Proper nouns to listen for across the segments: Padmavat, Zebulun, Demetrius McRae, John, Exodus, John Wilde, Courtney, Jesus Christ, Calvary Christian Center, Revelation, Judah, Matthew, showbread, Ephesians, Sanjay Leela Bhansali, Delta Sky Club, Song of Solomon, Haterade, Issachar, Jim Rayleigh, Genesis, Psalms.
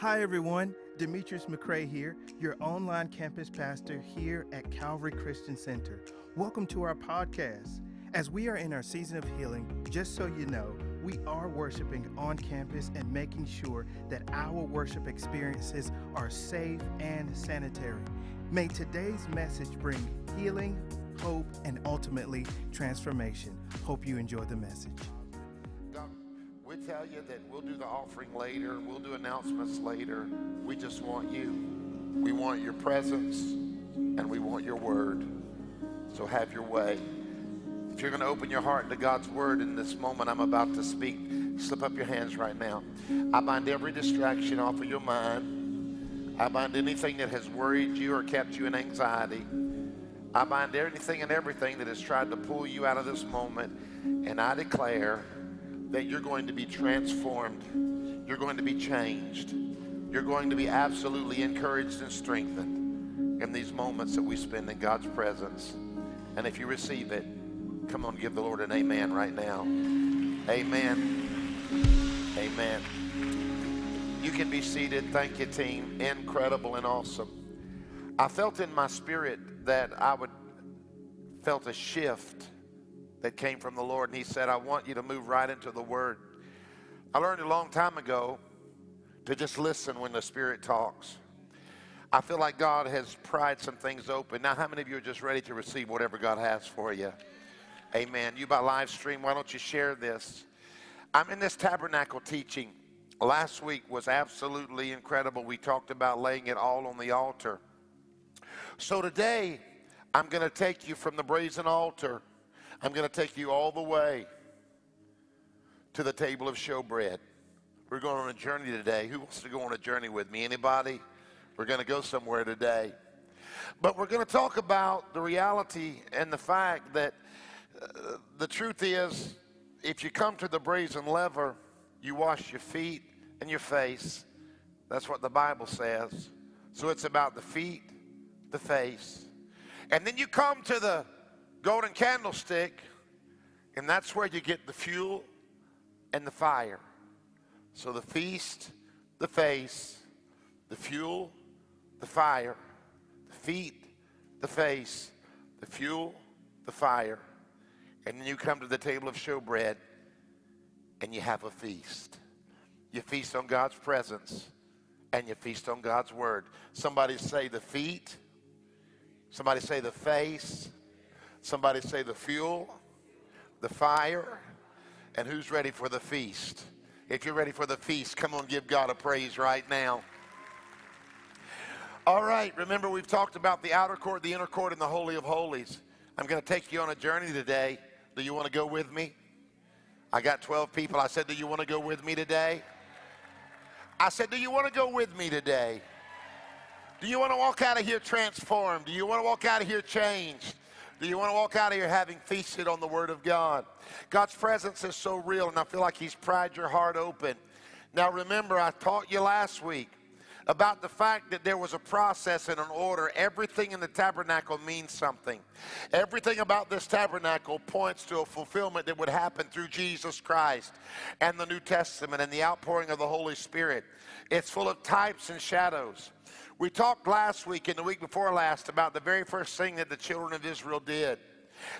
Hi everyone, Demetrius McRae here, your online campus pastor here at Calvary Christian Center. Welcome to our podcast. As we are in our season of healing, just so you know, we are worshiping on campus and making sure that our worship experiences are safe and sanitary. May today's message bring healing, hope, and ultimately transformation. Hope you enjoy the message. We tell you that we'll do the offering later. We'll do announcements later. We just want you. We want your presence, and we want your word. So have your way. If you're going to open your heart to God's word in this moment I'm about to speak, slip up your hands right now. I bind every distraction off of your mind. I bind anything that has worried you or kept you in anxiety. I bind anything and everything that has tried to pull you out of this moment, and I declare that you're going to be transformed, you're going to be changed, you're going to be absolutely encouraged and strengthened in these moments that we spend in God's presence. And if you receive it, come on, give the Lord an amen right now. Amen. Amen. You can be seated. Thank you, team. Incredible and awesome. I felt in my spirit that felt a shift that came from the Lord, and he said, I want you to move right into the word. I learned a long time ago to just listen when the Spirit talks. I feel like God has pried some things open. Now, how many of you are just ready to receive whatever God has for you? Amen. You by live stream, why don't you share this? I'm in this tabernacle teaching. Last week was absolutely incredible. We talked about laying it all on the altar. So today, I'm going to take you from the brazen altar. I'm going to take you all the way to the table of showbread. We're going on a journey today. Who wants to go on a journey with me? Anybody? We're going to go somewhere today. But we're going to talk about the reality and the fact that the truth is, if you come to the brazen laver, you wash your feet and your face. That's what the Bible says. So it's about the feet, the face. And then you come to the golden candlestick, and that's where you get the fuel and the fire. So the feast, the face, the fuel, the fire, the feet, the face, the fuel, the fire. And then you come to the table of showbread, and you have a feast. You feast on God's presence, and you feast on God's word. Somebody say the feet. Somebody say the face. Somebody say the fuel, the fire, and who's ready for the feast? If you're ready for the feast, come on, give God a praise right now. All right, remember we've talked about the outer court, the inner court, and the Holy of Holies. I'm going to take you on a journey today. Do you want to go with me? I got 12 people. I said, do you want to go with me today? I said, do you want to go with me today? Do you want to walk out of here transformed? Do you want to walk out of here changed? Do you want to walk out of here having feasted on the Word of God? God's presence is so real, and I feel like he's pried your heart open. Now, remember, I taught you last week about the fact that there was a process and an order. Everything in the tabernacle means something. Everything about this tabernacle points to a fulfillment that would happen through Jesus Christ and the New Testament and the outpouring of the Holy Spirit. It's full of types and shadows. We talked last week and the week before last about the very first thing that the children of Israel did.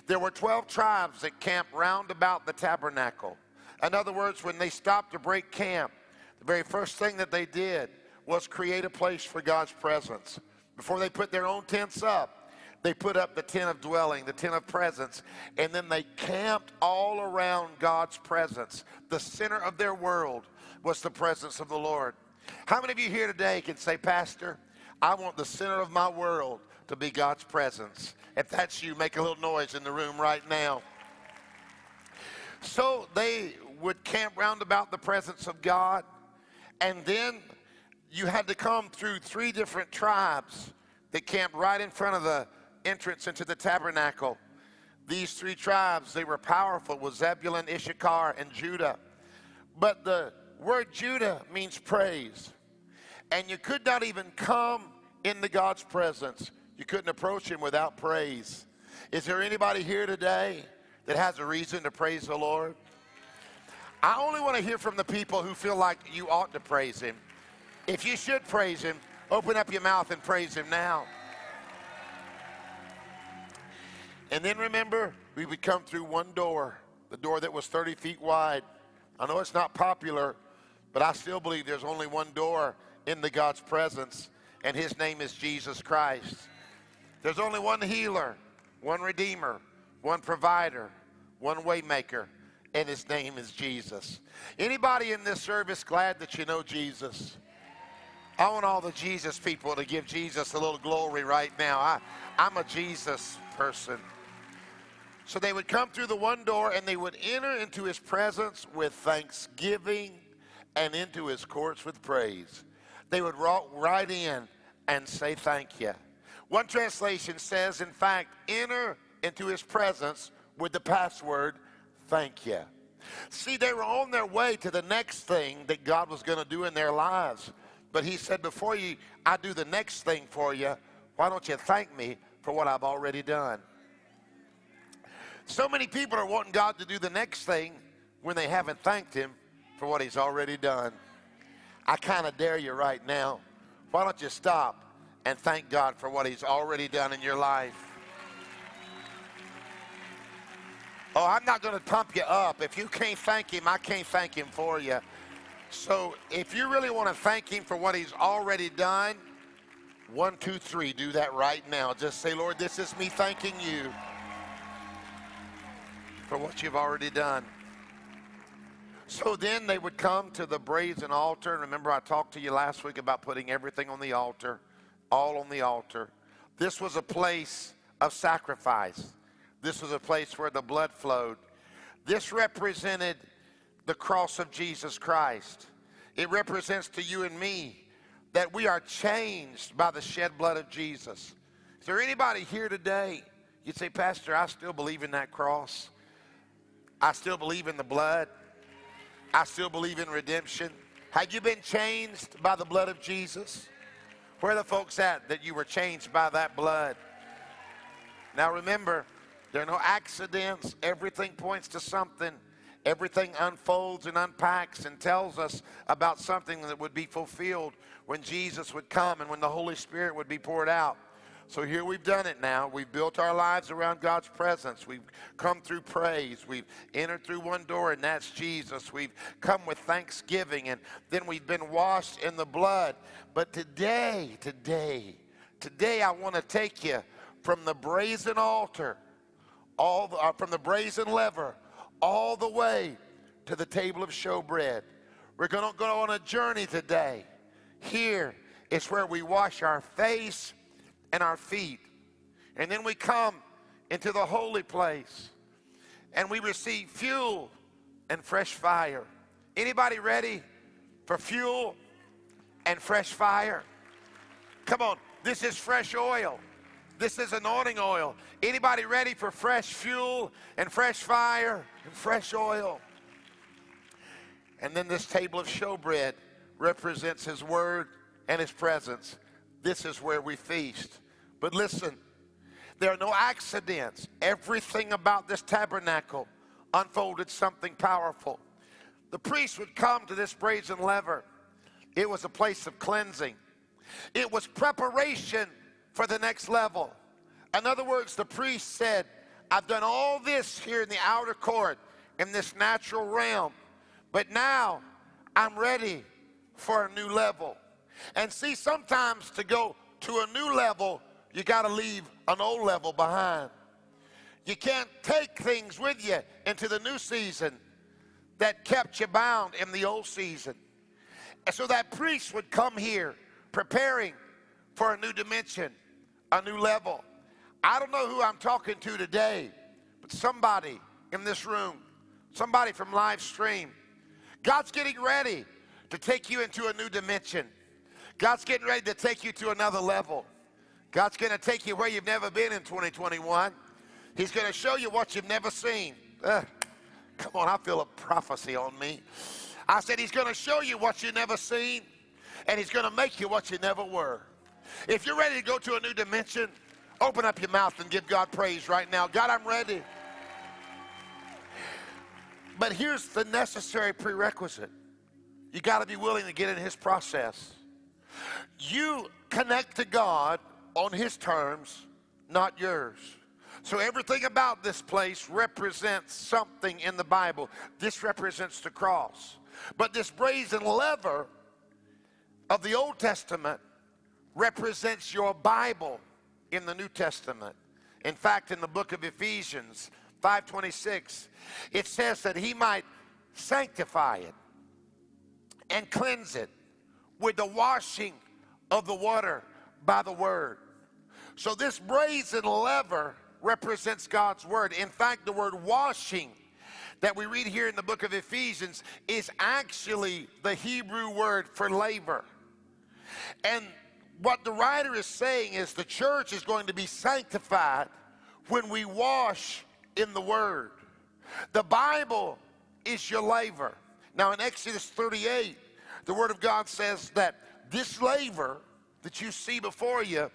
There were 12 tribes that camped round about the tabernacle. In other words, when they stopped to break camp, the very first thing that they did was create a place for God's presence. Before they put their own tents up, they put up the tent of dwelling, the tent of presence, and then they camped all around God's presence. The center of their world was the presence of the Lord. How many of you here today can say, Pastor, I want the center of my world to be God's presence? If that's you, make a little noise in the room right now. So they would camp round about the presence of God, and then you had to come through three different tribes that camped right in front of the entrance into the tabernacle. These three tribes, they were powerful, was Zebulun, Issachar, and Judah. But the word Judah means praise. And you could not even come into God's presence. You couldn't approach him without praise. Is there anybody here today that has a reason to praise the Lord? I only want to hear from the people who feel like you ought to praise him. If you should praise him, open up your mouth and praise him now. And then remember, we would come through one door, the door that was 30 feet wide. I know it's not popular, but I still believe there's only one door into God's presence, and his name is Jesus Christ. There's only one healer, one redeemer, one provider, one waymaker, and his name is Jesus. Anybody in this service glad that you know Jesus? I want all the Jesus people to give Jesus a little glory right now. I'm a Jesus person. So they would come through the one door, and they would enter into his presence with thanksgiving and into his courts with praise. They would walk right in and say thank you. One translation says, in fact, enter into his presence with the password, thank you. See, they were on their way to the next thing that God was going to do in their lives. But he said, before I do the next thing for you, why don't you thank me for what I've already done? So many people are wanting God to do the next thing when they haven't thanked him for what he's already done. I kind of dare you right now. Why don't you stop and thank God for what he's already done in your life? Oh, I'm not going to pump you up. If you can't thank him, I can't thank him for you. So if you really want to thank him for what he's already done, 1, 2, 3, do that right now. Just say, Lord, this is me thanking you for what you've already done. So then they would come to the brazen altar. Remember, I talked to you last week about putting everything on the altar, all on the altar. This was a place of sacrifice. This was a place where the blood flowed. This represented the cross of Jesus Christ. It represents to you and me that we are changed by the shed blood of Jesus. Is there anybody here today, you'd say, Pastor, I still believe in that cross. I still believe in the blood. I still believe in redemption. Had you been changed by the blood of Jesus? Where are the folks at that you were changed by that blood? Now remember, there are no accidents. Everything points to something. Everything unfolds and unpacks and tells us about something that would be fulfilled when Jesus would come and when the Holy Spirit would be poured out. So here we've done it now. We've built our lives around God's presence. We've come through praise. We've entered through one door, and that's Jesus. We've come with thanksgiving, and then we've been washed in the blood. But today I want to take you from the brazen altar, from the brazen lever, all the way to the table of showbread. We're going to go on a journey today. Here is where we wash our face and our feet. And then we come into the holy place, and we receive fuel and fresh fire. Anybody ready for fuel and fresh fire? Come on, this is fresh oil. This is anointing oil. Anybody ready for fresh fuel and fresh fire and fresh oil? And then this table of showbread represents his word and his presence. This is where we feast. But listen, there are no accidents. Everything about this tabernacle unfolded something powerful. The priest would come to this brazen lever. It was a place of cleansing. It was preparation for the next level. In other words, the priest said, I've done all this here in the outer court, in this natural realm, but now I'm ready for a new level. And see, sometimes to go to a new level, you got to leave an old level behind. You can't take things with you into the new season that kept you bound in the old season. And so that priest would come here preparing for a new dimension, a new level. I don't know who I'm talking to today, but somebody in this room, somebody from live stream, God's getting ready to take you into a new dimension. God's getting ready to take you to another level. God's going to take you where you've never been in 2021. He's going to show you what you've never seen. Come on, I feel a prophecy on me. I said he's going to show you what you've never seen, and he's going to make you what you never were. If you're ready to go to a new dimension, open up your mouth and give God praise right now. God, I'm ready. But here's the necessary prerequisite. You got to be willing to get in his process. You connect to God on His terms, not yours. So everything about this place represents something in the Bible. This represents the cross. But this brazen lever of the Old Testament represents your Bible in the New Testament. In fact, in the book of Ephesians 5:26, it says that He might sanctify it and cleanse it with the washing of the water by the word. So this brazen lever represents God's word. In fact, the word washing that we read here in the book of Ephesians is actually the Hebrew word for labor. And what the writer is saying is the church is going to be sanctified when we wash in the word. The Bible is your labor. Now in Exodus 38, the word of God says that this labor that you see before you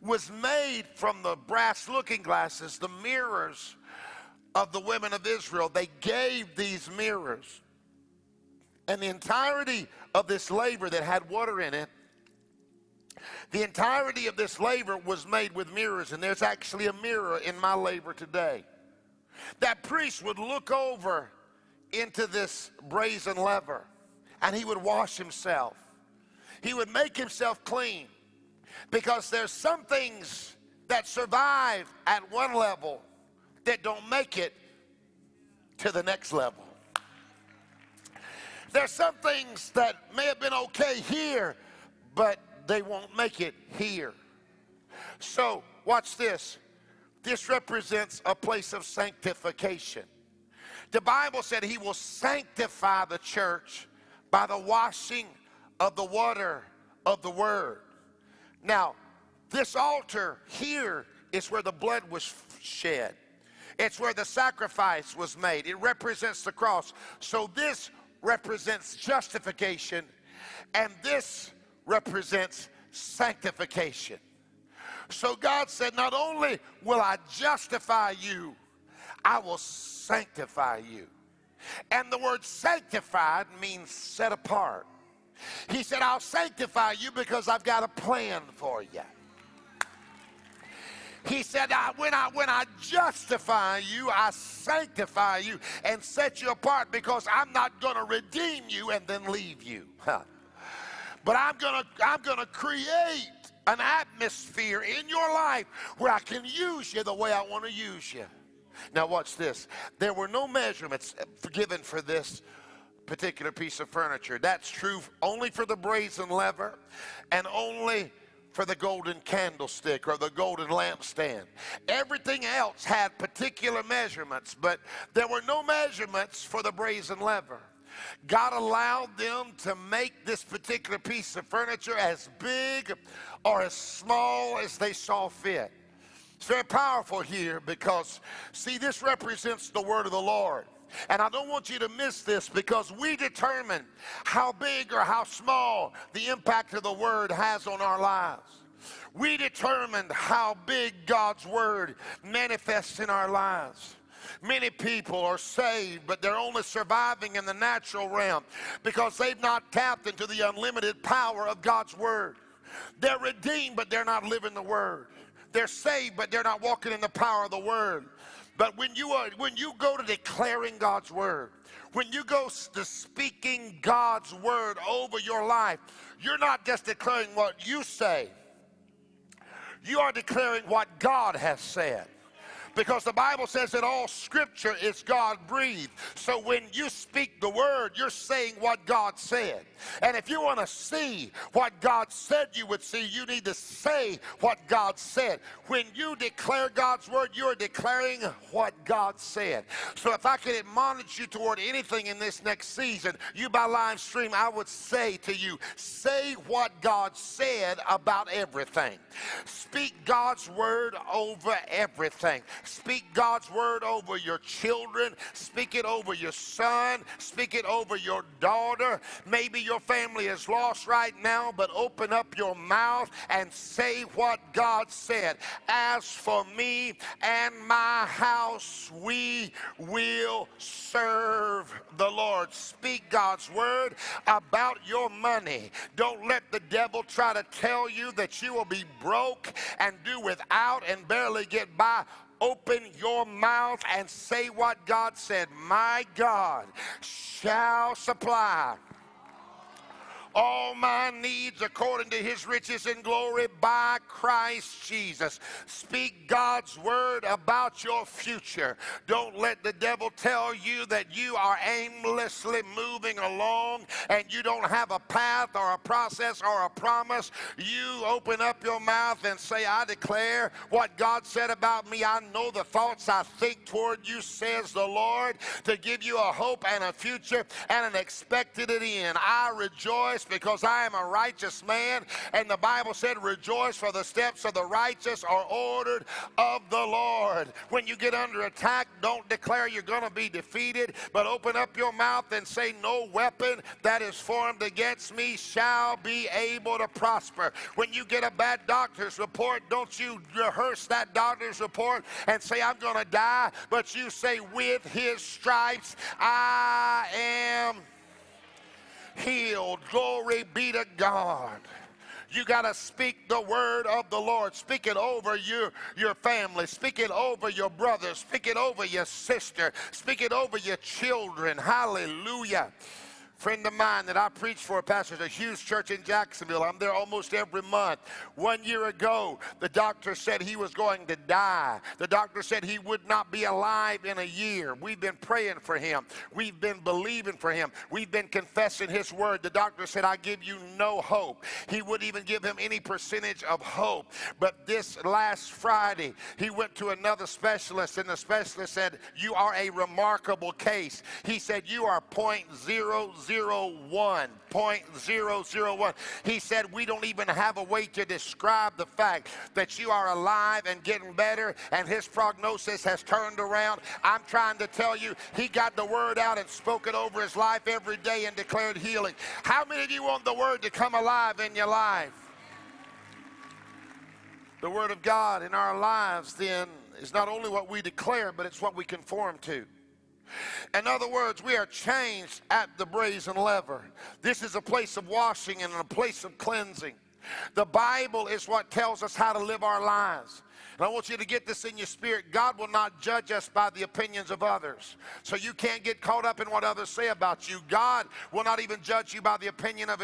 was made from the brass looking glasses, the mirrors of the women of Israel. They gave these mirrors. And the entirety of this labor that had water in it, the entirety of this labor was made with mirrors. And there's actually a mirror in my labor today. That priest would look over into this brazen lever, and he would wash himself. He would make himself clean, because there's some things that survive at one level that don't make it to the next level. There's some things that may have been okay here, but they won't make it here. So watch this. This represents a place of sanctification. The Bible said He will sanctify the church by the washing of the water of the word. Now, this altar here is where the blood was shed. It's where the sacrifice was made. It represents the cross. So this represents justification, and this represents sanctification. So God said, not only will I justify you, I will sanctify you. And the word sanctified means set apart. He said, I'll sanctify you because I've got a plan for you. He said, when I justify you, I sanctify you and set you apart, because I'm not going to redeem you and then leave you. But I'm going to create an atmosphere in your life where I can use you the way I want to use you. Now watch this. There were no measurements given for this particular piece of furniture. That's true only for the brazen lever and only for the golden candlestick or the golden lampstand. Everything else had particular measurements, but there were no measurements for the brazen lever. God allowed them to make this particular piece of furniture as big or as small as they saw fit. It's very powerful here because, see, this represents the word of the Lord. And I don't want you to miss this, because we determine how big or how small the impact of the word has on our lives. We determine how big God's word manifests in our lives. Many people are saved, but they're only surviving in the natural realm because they've not tapped into the unlimited power of God's word. They're redeemed, but they're not living the word. They're saved, but they're not walking in the power of the word. But when you go to declaring God's word, when you go to speaking God's word over your life, you're not just declaring what you say. You are declaring what God has said. Because the Bible says that all scripture is God-breathed. So when you speak the word, you're saying what God said. And if you want to see what God said you would see, you need to say what God said. When you declare God's word, you're declaring what God said. So if I could admonish you toward anything in this next season, you by live stream, I would say to you, say what God said about everything. Speak God's word over everything. Speak God's word over your children. Speak it over your son. Speak it over your daughter. Maybe your family is lost right now, but open up your mouth and say what God said. As for me and my house, we will serve the Lord. Speak God's word about your money. Don't let the devil try to tell you that you will be broke and do without and barely get by. Open your mouth and say what God said. My God shall supply all my needs according to his riches and glory by Christ Jesus. Speak God's word about your future. Don't let the devil tell you that you are aimlessly moving along and you don't have a path or a process or a promise. You open up your mouth and say, I declare what God said about me. I know the thoughts I think toward you, says the Lord, to give you a hope and a future and an expected end. I rejoice because I am a righteous man, and the Bible said, rejoice, for the steps of the righteous are ordered of the Lord. When you get under attack, don't declare you're going to be defeated, but open up your mouth and say, no weapon that is formed against me shall be able to prosper. When you get a bad doctor's report, don't you rehearse that doctor's report and say, I'm going to die, but you say, with his stripes I am healed. Glory be to God. You got to speak the word of the Lord. Speak it over your family. Speak it over your brother. Speak it over your sister. Speak it over your children. Hallelujah. Friend of mine that I preach for, pastors a huge church in Jacksonville. I'm there almost every month. 1 year ago, the doctor said he was going to die. The doctor said he would not be alive in a year. We've been praying for him. We've been believing for him. We've been confessing his word. The doctor said, I give you no hope. He wouldn't even give him any percentage of hope. But this last Friday, he went to another specialist, and the specialist said, you are a remarkable case. He said, you are 0.001. He said, we don't even have a way to describe the fact that you are alive and getting better, and his prognosis has turned around. I'm trying to tell you, he got the word out and spoke it over his life every day and declared healing. How many of you want the word to come alive in your life? The word of God in our lives, then, is not only what we declare, but it's what we conform to. In other words, we are changed at the brazen lever. This is a place of washing and a place of cleansing. The Bible is what tells us how to live our lives. And I want you to get this in your spirit. God will not judge us by the opinions of others. So you can't get caught up in what others say about you. God will not even judge you by the opinion of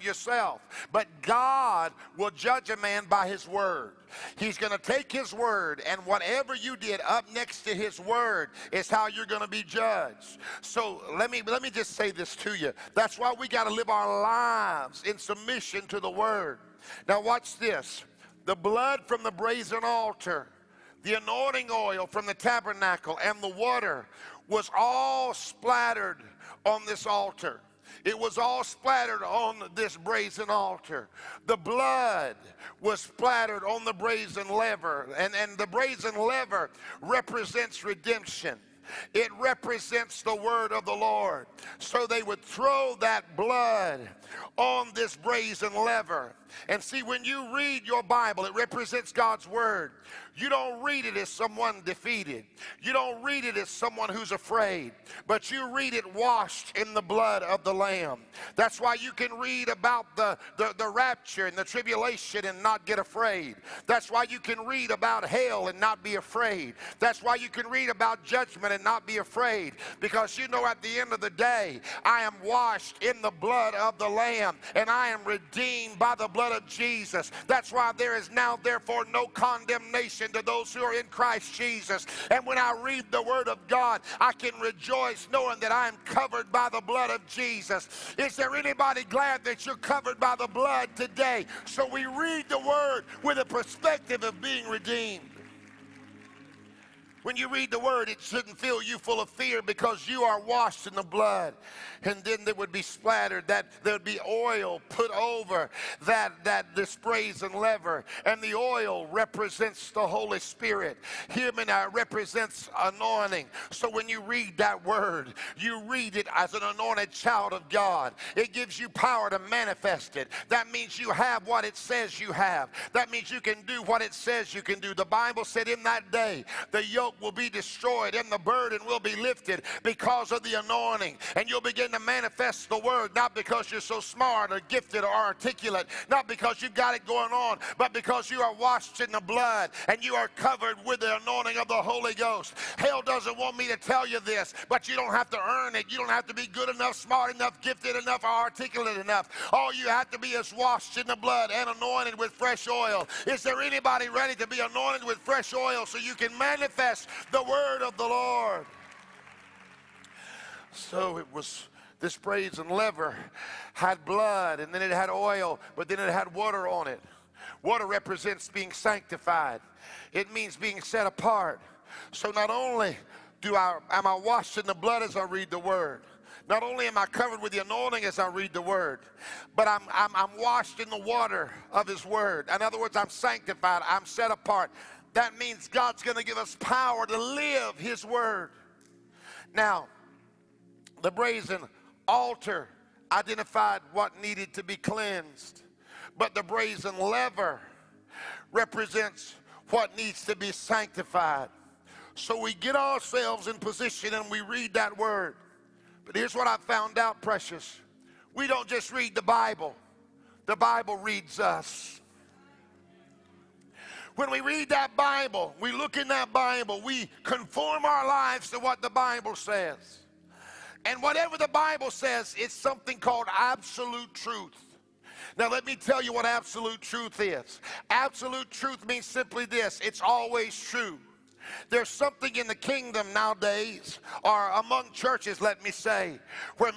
yourself. But God will judge a man by his word. He's going to take his word, and whatever you did up next to his word is how you're going to be judged. So let me just say this to you. That's why we got to live our lives in submission to the word. Now watch this. The blood from the brazen altar, the anointing oil from the tabernacle, and the water was all splattered on this altar. It was all splattered on this brazen altar. The blood was splattered on the brazen lever, and the brazen lever represents redemption. It represents the word of the Lord. So they would throw that blood on this brazen lever. And see, when you read your Bible, it represents God's word. You don't read it as someone defeated. You don't read it as someone who's afraid. But you read it washed in the blood of the Lamb. That's why you can read about the rapture and the tribulation and not get afraid. That's why you can read about hell and not be afraid. That's why you can read about judgment and not be afraid. Because you know, at the end of the day, I am washed in the blood of the Lamb. And I am redeemed by the blood of Jesus. That's why there is now therefore no condemnation to those who are in Christ Jesus. And when I read the word of God, I can rejoice knowing that I am covered by the blood of Jesus. Is there anybody glad that you're covered by the blood today? So we read the word with a perspective of being redeemed. When you read the word, it shouldn't fill you full of fear because you are washed in the blood. And then there would be splattered, that there would be oil put over that the sprays and lever. And the oil represents the Holy Spirit. Him and I represents anointing. So when you read that word, you read it as an anointed child of God. It gives you power to manifest it. That means you have what it says you have. That means you can do what it says you can do. The Bible said in that day, the yoke will be destroyed and the burden will be lifted because of the anointing, and you'll begin to manifest the word, not because you're so smart or gifted or articulate, not because you've got it going on, but because you are washed in the blood and you are covered with the anointing of the Holy Ghost. Hell doesn't want me to tell you this, but you don't have to earn it. You don't have to be good enough, smart enough, gifted enough, or articulate enough. All you have to be is washed in the blood and anointed with fresh oil. Is there anybody ready to be anointed with fresh oil so you can manifest the word of the Lord? So it was, the sprays and lever had blood, and then it had oil, but then it had water on it. Water represents being sanctified. It means being set apart. So not only am I washed in the blood as I read the word, not only am I covered with the anointing as I read the word, but I'm washed in the water of his word. In other words, I'm sanctified, I'm set apart. That means God's going to give us power to live his word. Now, the brazen altar identified what needed to be cleansed, but the brazen lever represents what needs to be sanctified. So we get ourselves in position and we read that word. But here's what I found out, precious. We don't just read the Bible. The Bible reads us. When we read that Bible, we look in that Bible, we conform our lives to what the Bible says. And whatever the Bible says, it's something called absolute truth. Now let me tell you what absolute truth is. Absolute truth means simply this: it's always true. There's something in the kingdom nowadays, or among churches, let me say, where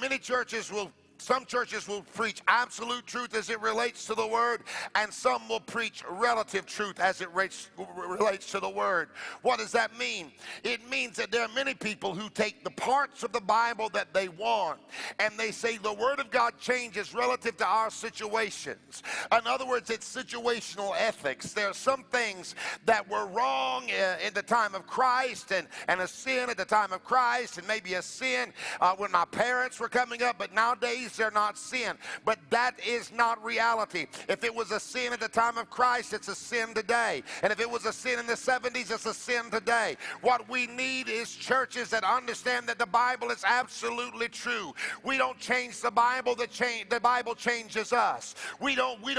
some churches will preach absolute truth as it relates to the word, and some will preach relative truth as it relates to the word. What does that mean? It means that there are many people who take the parts of the Bible that they want, and they say the word of God changes relative to our situations. In other words, it's situational ethics. There are some things that were wrong in the time of Christ, and a sin at the time of Christ, and maybe a sin when my parents were coming up, but nowadays they're not sin. But that is not reality. If it was a sin at the time of Christ, it's a sin today. And if it was a sin in the 70s, it's a sin today. What we need is churches that understand that the Bible is absolutely true. We don't change the Bible, the Bible changes us. We don't change the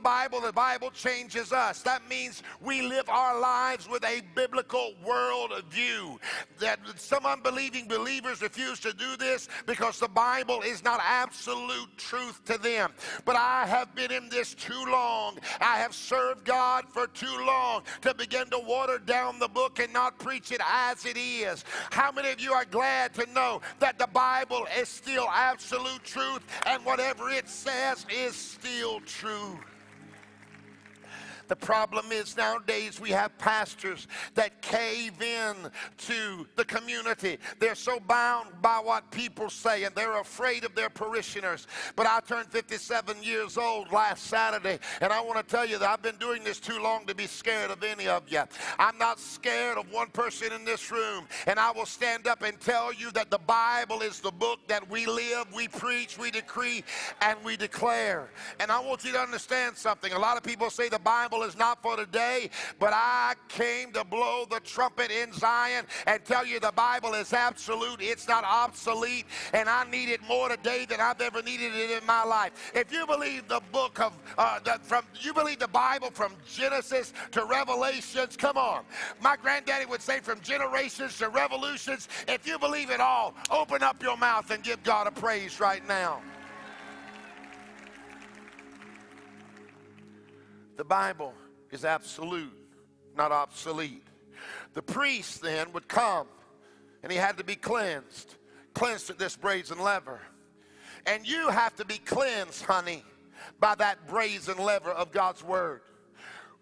Bible changes us. That means we live our lives with a biblical world view. That some unbelieving believers refuse to do this because the Bible is not absolute truth to them. But I have been in this too long. I have served God for too long to begin to water down the book and not preach it as it is. How many of you are glad to know that the Bible is still absolute truth, and whatever it says is still true? The problem is nowadays we have pastors that cave in to the community. They're so bound by what people say, and they're afraid of their parishioners. But I turned 57 years old last Saturday, and I want to tell you that I've been doing this too long to be scared of any of you. I'm not scared of one person in this room, and I will stand up and tell you that the Bible is the book that we live, we preach, we decree, and we declare. And I want you to understand something. A lot of people say the Bible is not for today, but I came to blow the trumpet in Zion and tell you the Bible is absolute. It's not obsolete, and I need it more today than I've ever needed it in my life. If you believe the book of you believe the Bible from Genesis to Revelations, come on. My granddaddy would say from generations to revolutions. If you believe it all, open up your mouth and give God a praise right now. The Bible is absolute, not obsolete. The priest then would come, and he had to be cleansed at this brazen lever. And you have to be cleansed, honey, by that brazen lever of God's word.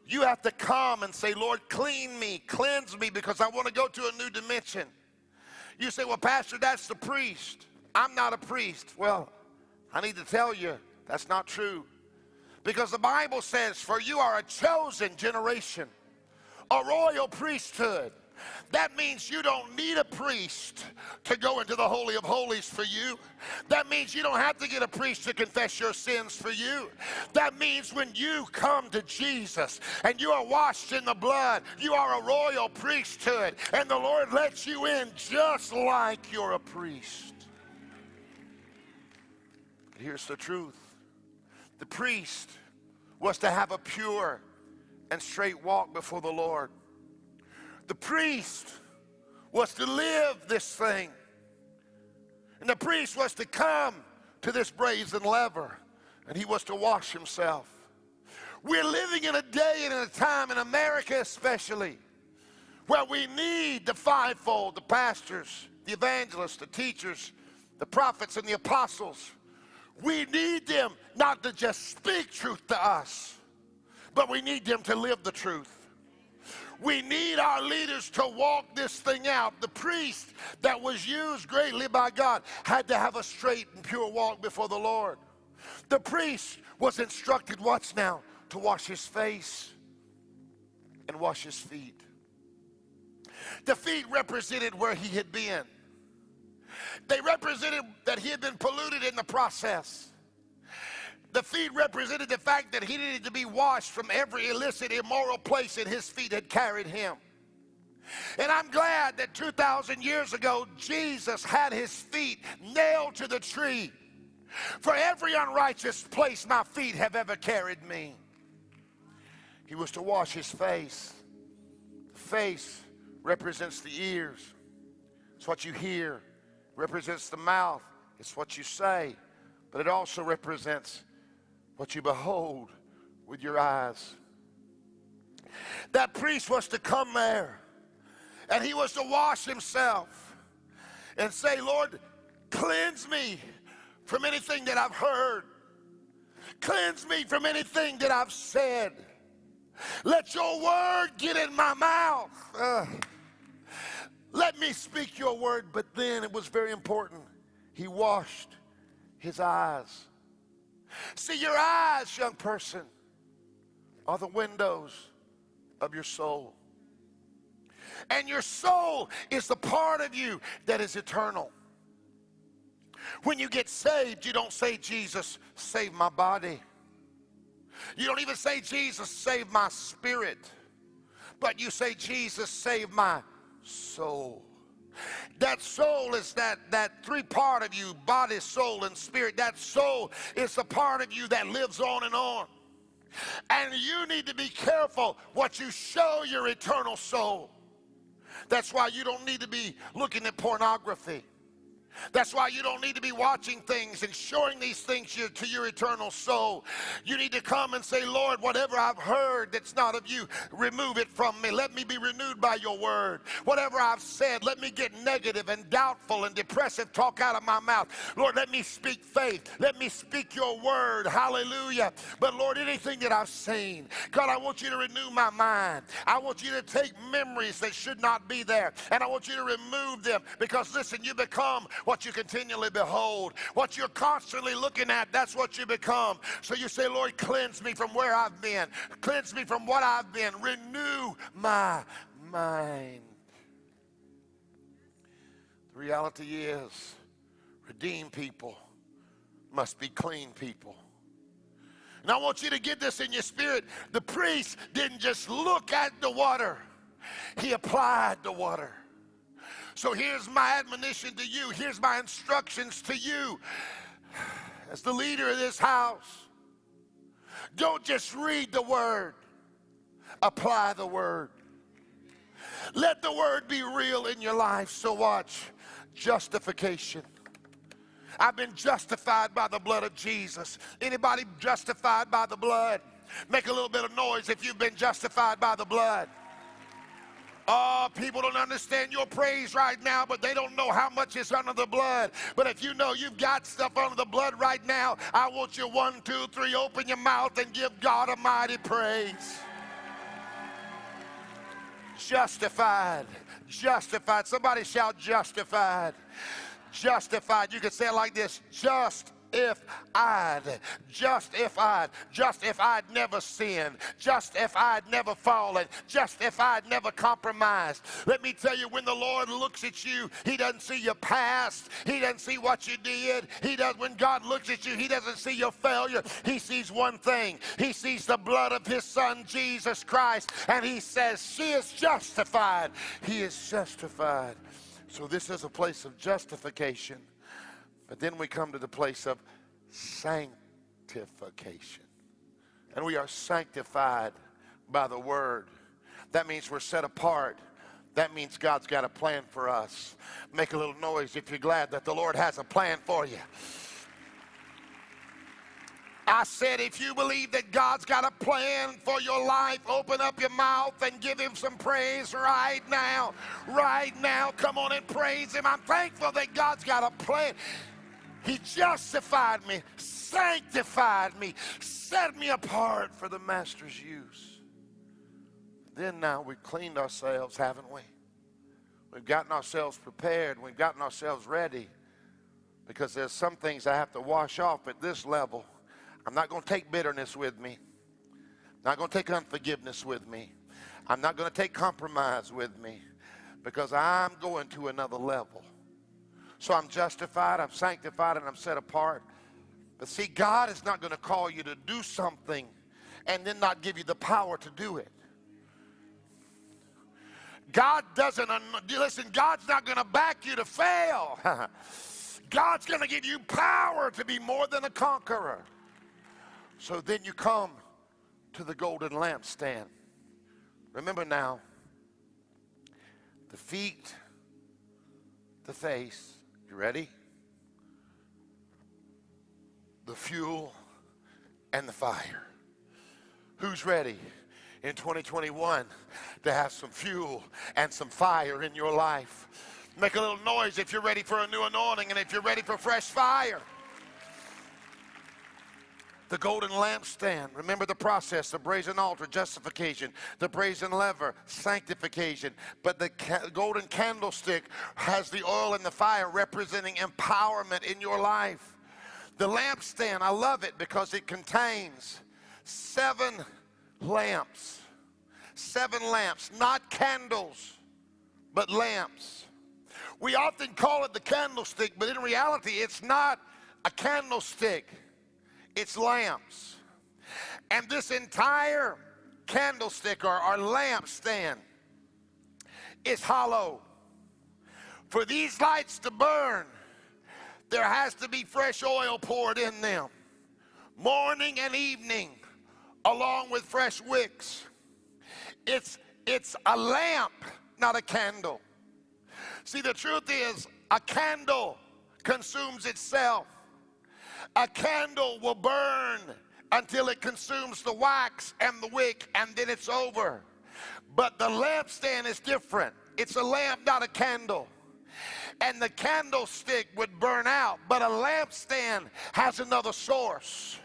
You have to come and say, Lord, clean me, cleanse me, because I want to go to a new dimension. You say, well, Pastor, that's the priest. I'm not a priest. Well, I need to tell you, that's not true. Because the Bible says, for you are a chosen generation, a royal priesthood. That means you don't need a priest to go into the Holy of Holies for you. That means you don't have to get a priest to confess your sins for you. That means when you come to Jesus and you are washed in the blood, you are a royal priesthood, and the Lord lets you in just like you're a priest. But here's the truth. The priest was to have a pure and straight walk before the Lord. The priest was to live this thing. And the priest was to come to this brazen laver, and he was to wash himself. We're living in a day and in a time, in America especially, where we need the fivefold, the pastors, the evangelists, the teachers, the prophets, and the apostles. We need them not to just speak truth to us, but we need them to live the truth. We need our leaders to walk this thing out. The priest that was used greatly by God had to have a straight and pure walk before the Lord. The priest was instructed, watch now, to wash his face and wash his feet. The feet represented where he had been. They represented that he had been polluted in the process. The feet represented the fact that he needed to be washed from every illicit, immoral place that his feet had carried him. And I'm glad that 2,000 years ago, Jesus had his feet nailed to the tree. For every unrighteous place my feet have ever carried me. He was to wash his face. The face represents the ears. It's what you hear. It represents the mouth. It's what you say. But it also represents what you behold with your eyes. That priest was to come there, and he was to wash himself and say, Lord, cleanse me from anything that I've heard. Cleanse me from anything that I've said. Let your word get in my mouth. Let me speak your word. But then it was very important. He washed his eyes. See, your eyes, young person, are the windows of your soul. And your soul is the part of you that is eternal. When you get saved, you don't say, Jesus, save my body. You don't even say, Jesus, save my spirit. But you say, Jesus, save my soul. That soul is that three part of you, body, soul, and spirit. That soul is the part of you that lives on and on. And you need to be careful what you show your eternal soul. That's why you don't need to be looking at pornography. That's why you don't need to be watching things and showing these things to your eternal soul. You need to come and say, Lord, whatever I've heard that's not of you, remove it from me. Let me be renewed by your word. Whatever I've said, let me get negative and doubtful and depressive talk out of my mouth. Lord, let me speak faith. Let me speak your word. Hallelujah. But Lord, anything that I've seen, God, I want you to renew my mind. I want you to take memories that should not be there, and I want you to remove them, because listen, you become what you continually behold, what you're constantly looking at, that's what you become. So you say, Lord, cleanse me from where I've been. Cleanse me from what I've been. Renew my mind. The reality is, redeemed people must be clean people. And I want you to get this in your spirit. The priest didn't just look at the water. He applied the water. So here's my admonition to you. Here's my instructions to you as the leader of this house. Don't just read the word. Apply the word. Let the word be real in your life. So watch. Justification. I've been justified by the blood of Jesus. Anybody justified by the blood? Make a little bit of noise if you've been justified by the blood. Oh, people don't understand your praise right now, but they don't know how much is under the blood. But if you know you've got stuff under the blood right now, I want you, 1, 2, 3, open your mouth and give God a mighty praise. Justified. Justified. Somebody shout justified. Justified. You can say it like this. Just if I'd never sinned, just if I'd never fallen, just if I'd never compromised. Let me tell you, when the Lord looks at you, he doesn't see your past. He doesn't see what you did. When God looks at you, he doesn't see your failure. He sees one thing. He sees the blood of his son, Jesus Christ, and he says, she is justified. He is justified. So this is a place of justification. But then we come to the place of sanctification. And we are sanctified by the word. That means we're set apart. That means God's got a plan for us. Make a little noise if you're glad that the Lord has a plan for you. I said, if you believe that God's got a plan for your life, open up your mouth and give him some praise right now. Right now, come on and praise him. I'm thankful that God's got a plan. He justified me, sanctified me, set me apart for the master's use. Then now we've cleaned ourselves, haven't we? We've gotten ourselves prepared. We've gotten ourselves ready, because there's some things I have to wash off at this level. I'm not going to take bitterness with me. I'm not going to take unforgiveness with me. I'm not going to take compromise with me, because I'm going to another level. So I'm justified, I'm sanctified, and I'm set apart. But see, God is not going to call you to do something and then not give you the power to do it. God doesn't, listen, God's not going to back you to fail. God's going to give you power to be more than a conqueror. So then you come to the golden lampstand. Remember now, the feet, the face, you ready? The fuel and the fire. Who's ready in 2021 to have some fuel and some fire in your life? Make a little noise if you're ready for a new anointing and if you're ready for fresh fire. The golden lampstand, remember the process, the brazen altar, justification, the brazen laver, sanctification. But the golden candlestick has the oil and the fire representing empowerment in your life. The lampstand, I love it because it contains 7 lamps. 7 lamps, not candles, but lamps. We often call it the candlestick, but in reality, it's not a candlestick. It's lamps. And this entire candlestick or lampstand is hollow. For these lights to burn, there has to be fresh oil poured in them, morning and evening, along with fresh wicks. It's a lamp, not a candle. See, the truth is, a candle consumes itself. A candle will burn until it consumes the wax and the wick, and then it's over. But the lampstand is different. It's a lamp, not a candle. And the candlestick would burn out, but a lampstand has another source.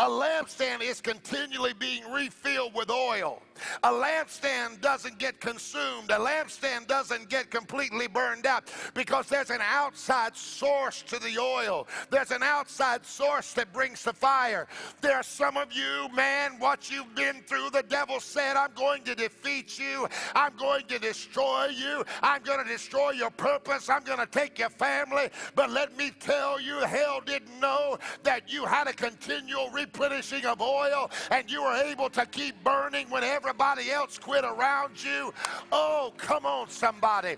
A lampstand is continually being refilled with oil. A lampstand doesn't get consumed. A lampstand doesn't get completely burned out, because there's an outside source to the oil. There's an outside source that brings the fire. There are some of you, man, what you've been through, the devil said, I'm going to defeat you. I'm going to destroy you. I'm going to destroy your purpose. I'm going to take your family. But let me tell you, hell didn't know that you had a continual replenishing of oil, and you were able to keep burning when everybody else quit around you. Oh, come on, somebody.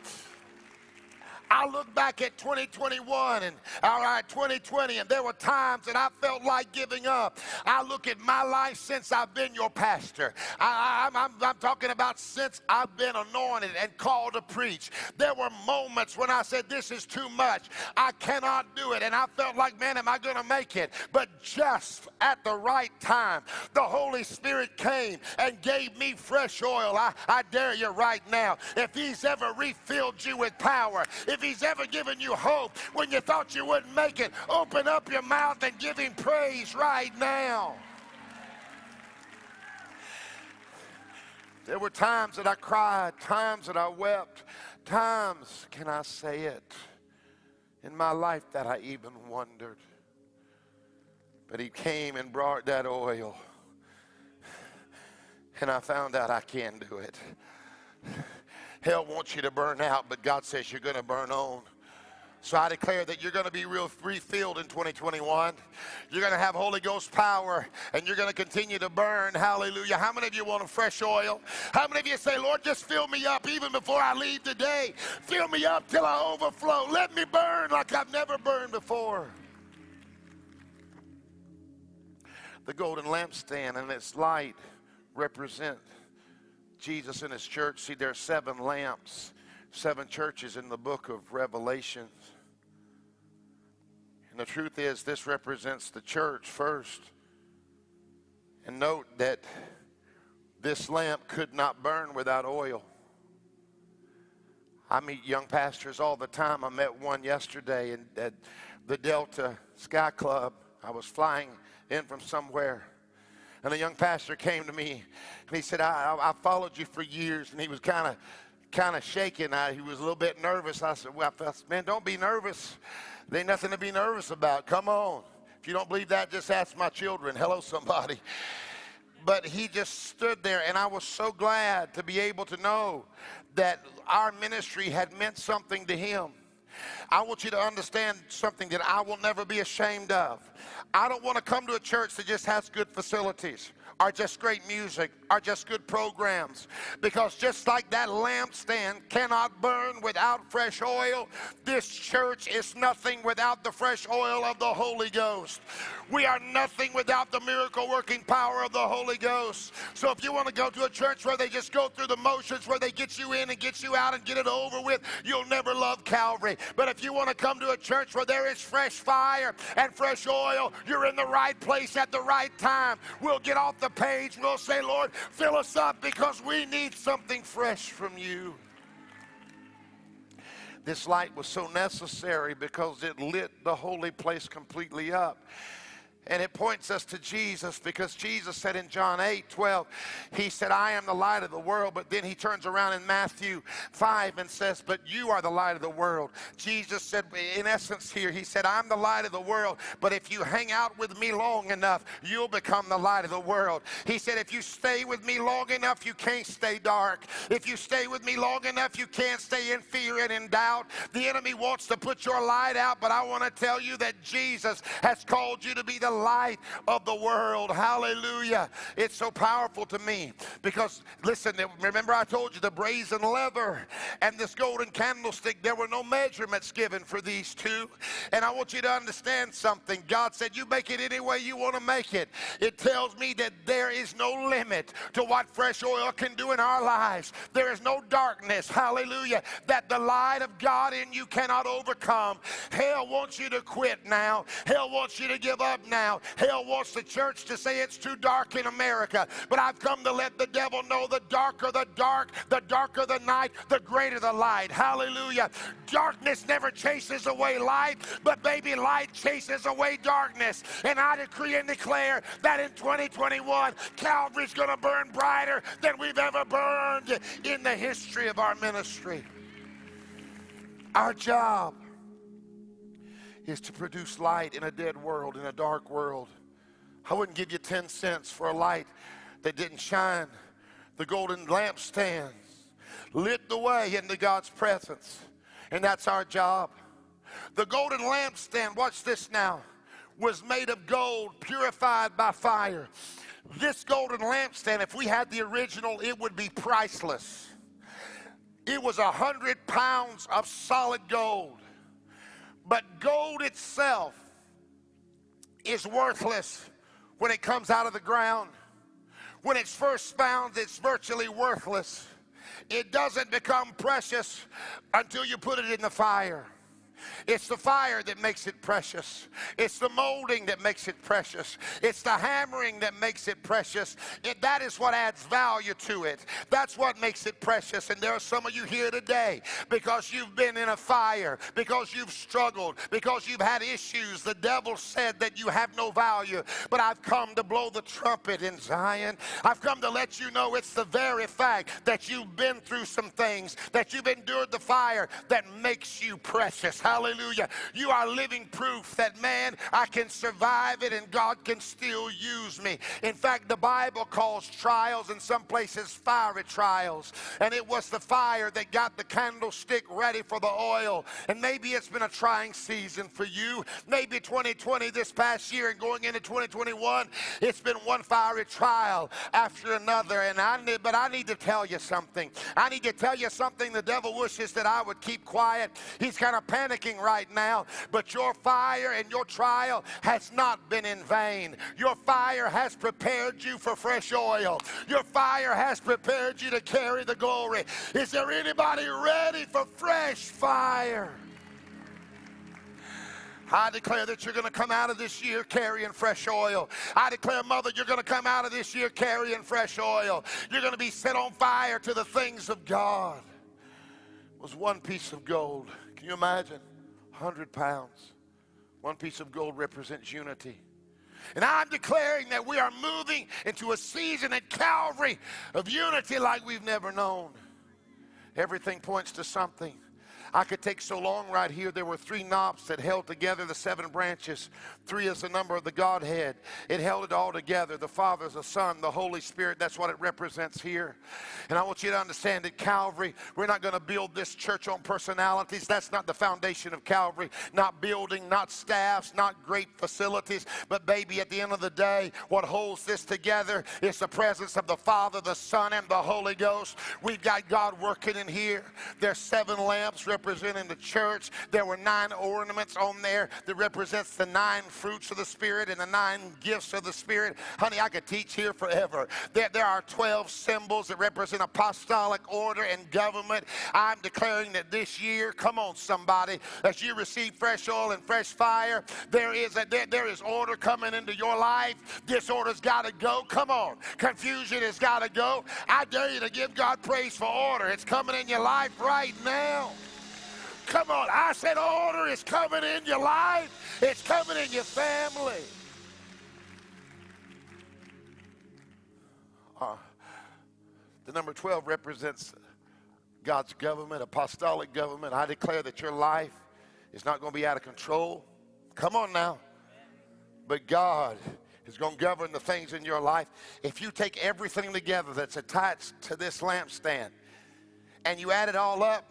I look back at 2021 and 2020, and there were times that I felt like giving up. I look at my life since I've been your pastor. I'm talking about since I've been anointed and called to preach. There were moments when I said, this is too much. I cannot do it. And I felt like, man, am I going to make it? But just at the right time, the Holy Spirit came and gave me fresh oil. I dare you right now, if he's ever refilled you with power, if he's ever given you hope when you thought you wouldn't make it, open up your mouth and give him praise right now. There were times that I cried, times that I wept, times, can I say it, in my life that I even wondered. But he came and brought that oil, and I found out I can do it. Hell wants you to burn out, but God says you're going to burn on. So I declare that you're going to be refilled in 2021. You're going to have Holy Ghost power, and you're going to continue to burn. Hallelujah. How many of you want a fresh oil? How many of you say, Lord, just fill me up even before I leave today? Fill me up till I overflow. Let me burn like I've never burned before. The golden lampstand and its light represent Jesus and his church. See, there are 7 lamps. 7 churches in the book of Revelation. And the truth is, this represents the church first. And note that this lamp could not burn without oil. I meet young pastors all the time. I met one yesterday at the Delta Sky Club. I was flying in from somewhere. And a young pastor came to me and he said, I followed you for years. And he was kind of shaking. He was a little bit nervous. I said, well, man, don't be nervous. There ain't nothing to be nervous about. Come on. If you don't believe that, just ask my children. Hello, somebody. But he just stood there, and I was so glad to be able to know that our ministry had meant something to him. I want you to understand something that I will never be ashamed of. I don't want to come to a church that just has good facilities, or just great music, or just good programs. Because just like that lampstand cannot burn without fresh oil, this church is nothing without the fresh oil of the Holy Ghost. We are nothing without the miracle-working power of the Holy Ghost. So if you want to go to a church where they just go through the motions, where they get you in and get you out and get it over with, you'll never love Calvary. But if you want to come to a church where there is fresh fire and fresh oil, you're in the right place at the right time. We'll get off the page, we'll say, Lord, fill us up because we need something fresh from you. This light was so necessary because it lit the holy place completely up. And it points us to Jesus, because Jesus said in John 8:12, he said, I am the light of the world. But then he turns around in Matthew 5 and says, but you are the light of the world. Jesus said, in essence here, he said, I'm the light of the world. But if you hang out with me long enough, you'll become the light of the world. He said, if you stay with me long enough, you can't stay dark. If you stay with me long enough, you can't stay in fear and in doubt. The enemy wants to put your light out, but I want to tell you that Jesus has called you to be the light of the world. Hallelujah. It's so powerful to me because, listen, remember I told you the brazen lever and this golden candlestick, there were no measurements given for these two. And I want you to understand something. God said, you make it any way you want to make it. It tells me that there is no limit to what fresh oil can do in our lives. There is no darkness, hallelujah, that the light of God in you cannot overcome. Hell wants you to quit now. Hell wants you to give up now. Hell wants the church to say it's too dark in America, but I've come to let the devil know the darker the dark, the darker the night, the greater the light. Hallelujah. Darkness never chases away light, but baby, light chases away darkness. And I decree and declare that in 2021, Calvary's going to burn brighter than we've ever burned in the history of our ministry. Our job is to produce light in a dead world, in a dark world. I wouldn't give you 10 cents for a light that didn't shine. The golden lampstand lit the way into God's presence, and that's our job. The golden lampstand, watch this now, was made of gold purified by fire. This golden lampstand, if we had the original, it would be priceless. It was 100 pounds of solid gold. But gold itself is worthless when it comes out of the ground. When it's first found, it's virtually worthless. It doesn't become precious until you put it in the fire. It's the fire that makes it precious. It's the molding that makes it precious. It's the hammering that makes it precious. That is what adds value to it. That's what makes it precious. And there are some of you here today because you've been in a fire, because you've struggled, because you've had issues. The devil said that you have no value. But I've come to blow the trumpet in Zion. I've come to let you know it's the very fact that you've been through some things, that you've endured the fire that makes you precious. Hallelujah. You are living proof that, man, I can survive it and God can still use me. In fact, the Bible calls trials in some places fiery trials. And it was the fire that got the candlestick ready for the oil. And maybe it's been a trying season for you. Maybe 2020, this past year, and going into 2021, it's been one fiery trial after another. But I need to tell you something. I need to tell you something. The devil wishes that I would keep quiet. He's kind of panicking right now. But your fire and your trial has not been in vain. Your fire has prepared you for fresh oil. Your fire has prepared you to carry the glory. Is there anybody ready for fresh fire? I declare that you're going to come out of this year carrying fresh oil. I declare, mother, you're going to come out of this year carrying fresh oil. You're going to be set on fire to the things of God. It was one piece of gold. Can you imagine? 100 pounds. One piece of gold represents unity. And I'm declaring that we are moving into a season at Calvary of unity like we've never known. Everything points to something. I could take so long right here. There were three knobs that held together the seven branches. Three is the number of the Godhead. It held it all together. The Father, the Son, the Holy Spirit. That's what it represents here. And I want you to understand that Calvary, we're not going to build this church on personalities. That's not the foundation of Calvary. Not building, not staffs, not great facilities. But baby, at the end of the day, what holds this together is the presence of the Father, the Son, and the Holy Ghost. We've got God working in here. There's seven lamps representing the church. There were 9 ornaments on there that represents the 9 fruits of the Spirit and the 9 gifts of the Spirit. Honey, I could teach here forever. There are 12 symbols that represent apostolic order and government. I'm declaring that this year, come on somebody, as you receive fresh oil and fresh fire, there is order coming into your life. Disorder's got to go. Come on. Confusion has got to go. I dare you to give God praise for order. It's coming in your life right now. Come on, I said order is coming in your life. It's coming in your family. The number 12 represents God's government, apostolic government. I declare that your life is not going to be out of control. Come on now. But God is going to govern the things in your life. If you take everything together that's attached to this lampstand and you add it all up,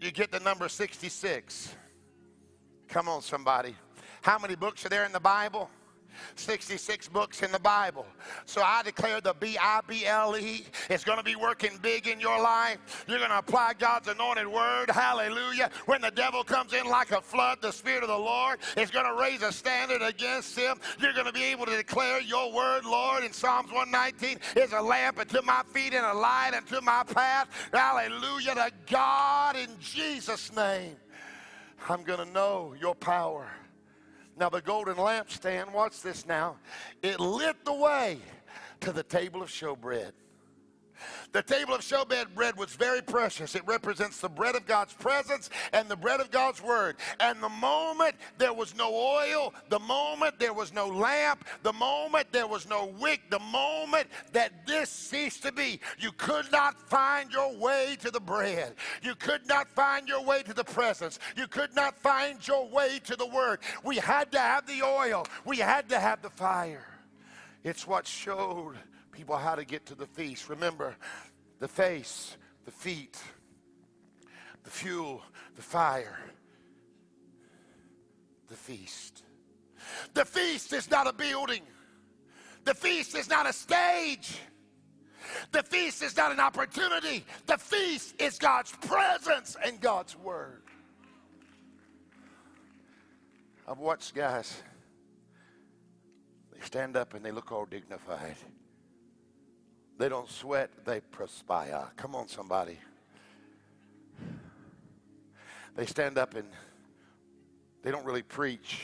you get the number 66. Come on, somebody. How many books are there in the Bible? 66 books in the Bible. So I declare the Bible is going to be working big in your life. You're going to apply God's anointed word. Hallelujah. When the devil comes in like a flood, the Spirit of the Lord is going to raise a standard against him. You're going to be able to declare your word, Lord, in Psalms 119 is a lamp unto my feet and a light unto my path. Hallelujah to God in Jesus' name. I'm going to know your power. Now, the golden lampstand, watch this now. It lit the way to the table of showbread. The table of showbread bread was very precious. It represents the bread of God's presence and the bread of God's word. And the moment there was no oil, the moment there was no lamp, the moment there was no wick, the moment that this ceased to be, you could not find your way to the bread. You could not find your way to the presence. You could not find your way to the word. We had to have the oil. We had to have the fire. It's what showed people how to get to the feast. Remember, the face, the feet, the fuel, the fire, the feast. The feast is not a building. The feast is not a stage. The feast is not an opportunity. The feast is God's presence and God's word. I've watched guys, they stand up and they look all dignified. They don't sweat, they perspire. Come on, somebody. They stand up and They don't really preach.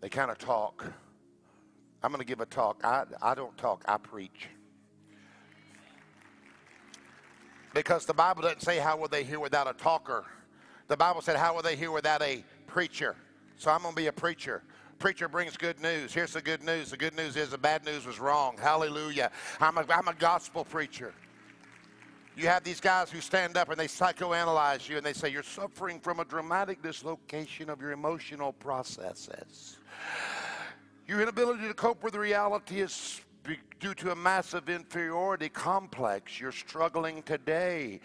They kind of talk. I'm going to give a talk. I don't talk. I preach. Because the Bible doesn't say how will they hear without a talker. The Bible said how will they hear without a preacher. So I'm going to be a preacher. Preacher brings good news. Here's the good news. The good news is the bad news was wrong. Hallelujah. I'm a gospel preacher. You have these guys who stand up and they psychoanalyze you and they say you're suffering from a dramatic dislocation of your emotional processes. Your inability to cope with reality is due to a massive inferiority complex. You're struggling today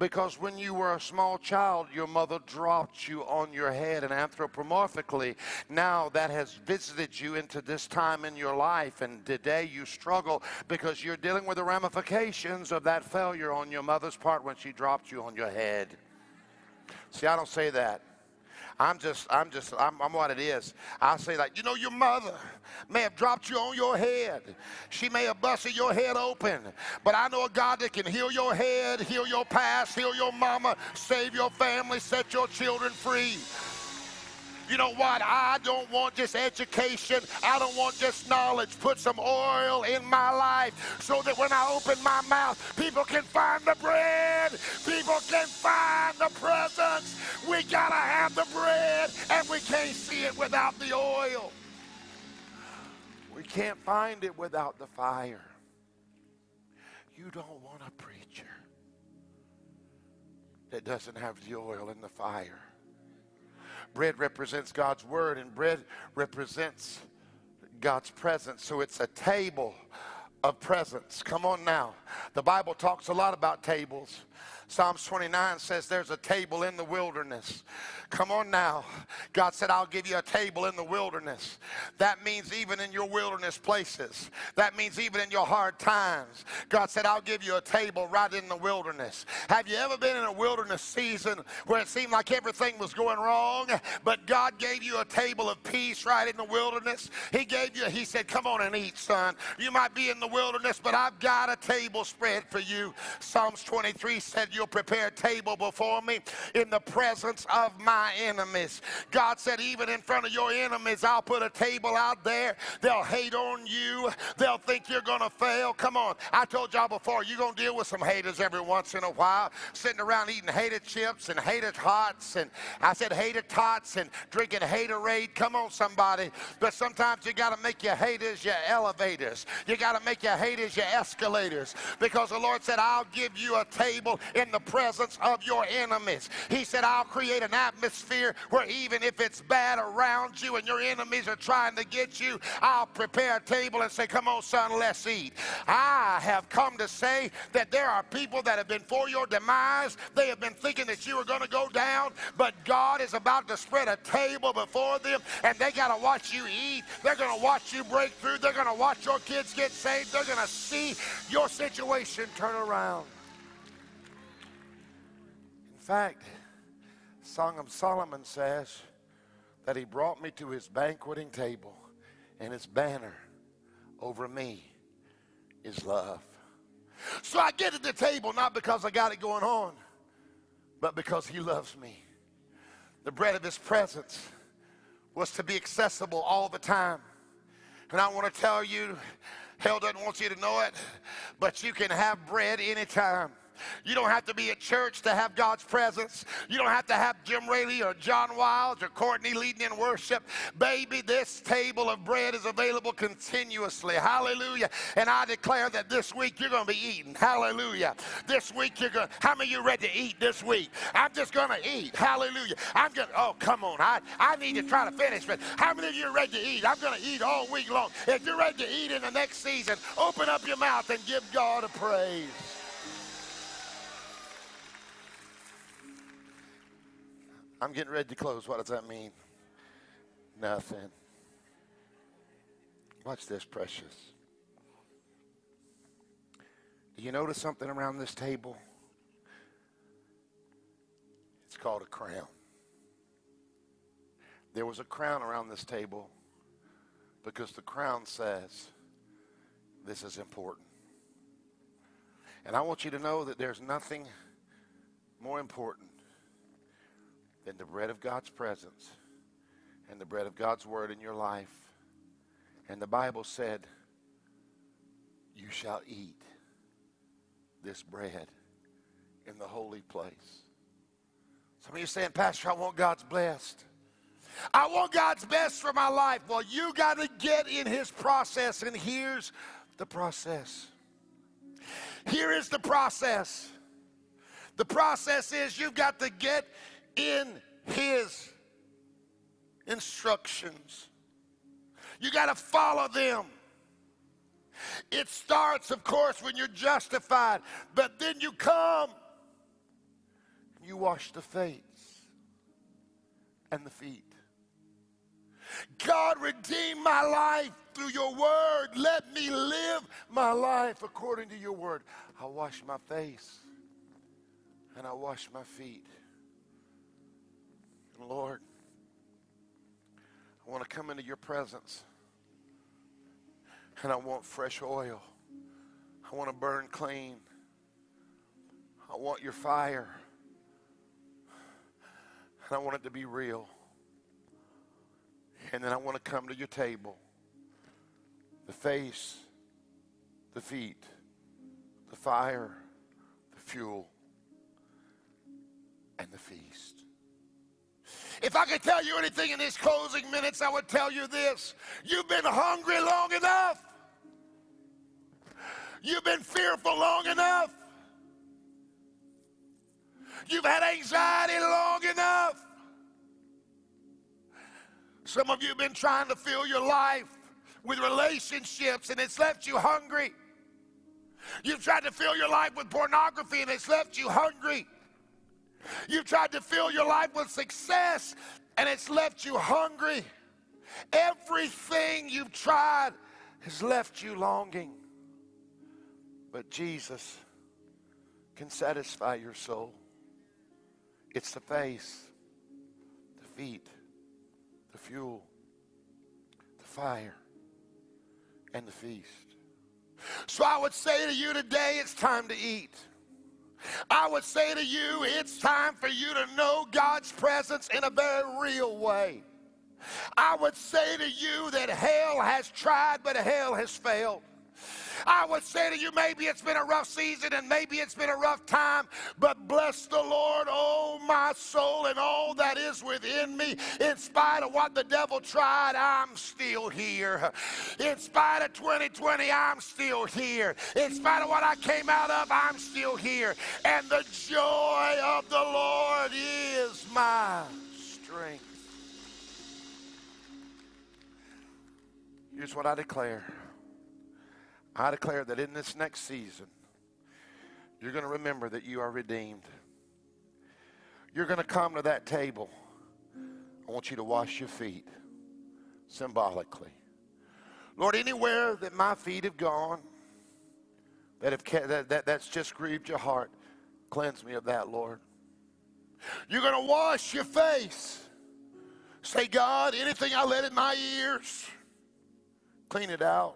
because when you were a small child, your mother dropped you on your head, and anthropomorphically, now that has visited you into this time in your life, and today you struggle because you're dealing with the ramifications of that failure on your mother's part when she dropped you on your head. See, I don't say that. I'm what it is. I say like, you know, your mother may have dropped you on your head. She may have busted your head open, but I know a God that can heal your head, heal your past, heal your mama, save your family, set your children free. You know what? I don't want just education. I don't want just knowledge. Put some oil in my life so that when I open my mouth, people can find the bread. People can find the presence. We gotta have the bread, and we can't see it without the oil. We can't find it without the fire. You don't want a preacher that doesn't have the oil and the fire. Bread represents God's word, and bread represents God's presence. So it's a table of presence. Come on now. The Bible talks a lot about tables. Psalms 29 says there's a table in the wilderness. Come on now. God said, I'll give you a table in the wilderness. That means even in your wilderness places. That means even in your hard times. God said, I'll give you a table right in the wilderness. Have you ever been in a wilderness season where it seemed like everything was going wrong, but God gave you a table of peace right in the wilderness? He said, come on and eat, son. You might be in the wilderness, but I've got a table spread for you. Psalms 23 said, you'll prepare a table before me in the presence of my enemies. God said, even in front of your enemies, I'll put a table out there. They'll hate on you. They'll think you're going to fail. Come on. I told y'all before, you're going to deal with some haters every once in a while, sitting around eating hated chips and hated tots. And I said hated tots and drinking haterade. Come on, somebody. But sometimes you got to make your haters your elevators. You got to make your haters your escalators, because the Lord said, I'll give you a table in the presence of your enemies. He said, I'll create an atmosphere where even if it's bad around you and your enemies are trying to get you, I'll prepare a table and say, come on, son, let's eat. I have come to say that there are people that have been for your demise. They have been thinking that you were going to go down, but God is about to spread a table before them, and they got to watch you eat. They're going to watch you break through. They're going to watch your kids get saved. They're going to see your situation turn around. In fact, Song of Solomon says that he brought me to his banqueting table, and his banner over me is love. So I get at the table not because I got it going on, but because he loves me. The bread of his presence was to be accessible all the time. And I want to tell you, hell doesn't want you to know it, but you can have bread anytime. You don't have to be at church to have God's presence. You don't have to have Jim Rayleigh or John Wilde or Courtney leading in worship. Baby, this table of bread is available continuously. Hallelujah. And I declare that this week you're going to be eating. Hallelujah. This week you're going to, how many of you ready to eat this week? I'm just going to eat. Hallelujah. Oh, come on. I need to try to finish, but how many of you are ready to eat? I'm going to eat all week long. If you're ready to eat in the next season, open up your mouth and give God a praise. I'm getting ready to close. What does that mean? Nothing. Watch this, precious. Do you notice something around this table? It's called a crown. There was a crown around this table because the crown says this is important. And I want you to know that there's nothing more important than the bread of God's presence and the bread of God's word in your life. And the Bible said, you shall eat this bread in the holy place. Some of you are saying, Pastor, I want God's best. I want God's best for my life. Well, you got to get in his process, and here's the process. Here is the process. The process is you've got to get in his instructions. You got to follow them. It starts, of course, when you're justified, but then you come and you wash the face and the feet. God, redeem my life through your word. Let me live my life according to your word. I wash my face and I wash my feet. And Lord, I want to come into your presence and I want fresh oil. I want to burn clean. I want your fire. And I want it to be real. And then I want to come to your table. The face, the feet, the fire, the fuel, and the feast. If I could tell you anything in these closing minutes, I would tell you this. You've been hungry long enough. You've been fearful long enough. You've had anxiety long enough. Some of you have been trying to fill your life with relationships, and it's left you hungry. You've tried to fill your life with pornography, and it's left you hungry. You've tried to fill your life with success, and it's left you hungry. Everything you've tried has left you longing. But Jesus can satisfy your soul. It's the face, the feet, the fuel, the fire, and the feast. So I would say to you today, it's time to eat. I would say to you, it's time for you to know God's presence in a very real way. I would say to you that hell has tried, but hell has failed. I would say to you, maybe it's been a rough season and maybe it's been a rough time, but bless the Lord, oh my soul, and all that is within me. In spite of what the devil tried, I'm still here. In spite of 2020, I'm still here. In spite of what I came out of, I'm still here. And the joy of the Lord is my strength. Here's what I declare. I declare that in this next season, you're going to remember that you are redeemed. You're going to come to that table. I want you to wash your feet symbolically. Lord, anywhere that my feet have gone, that's just grieved your heart, cleanse me of that, Lord. You're going to wash your face. Say, God, anything I let in my ears, clean it out.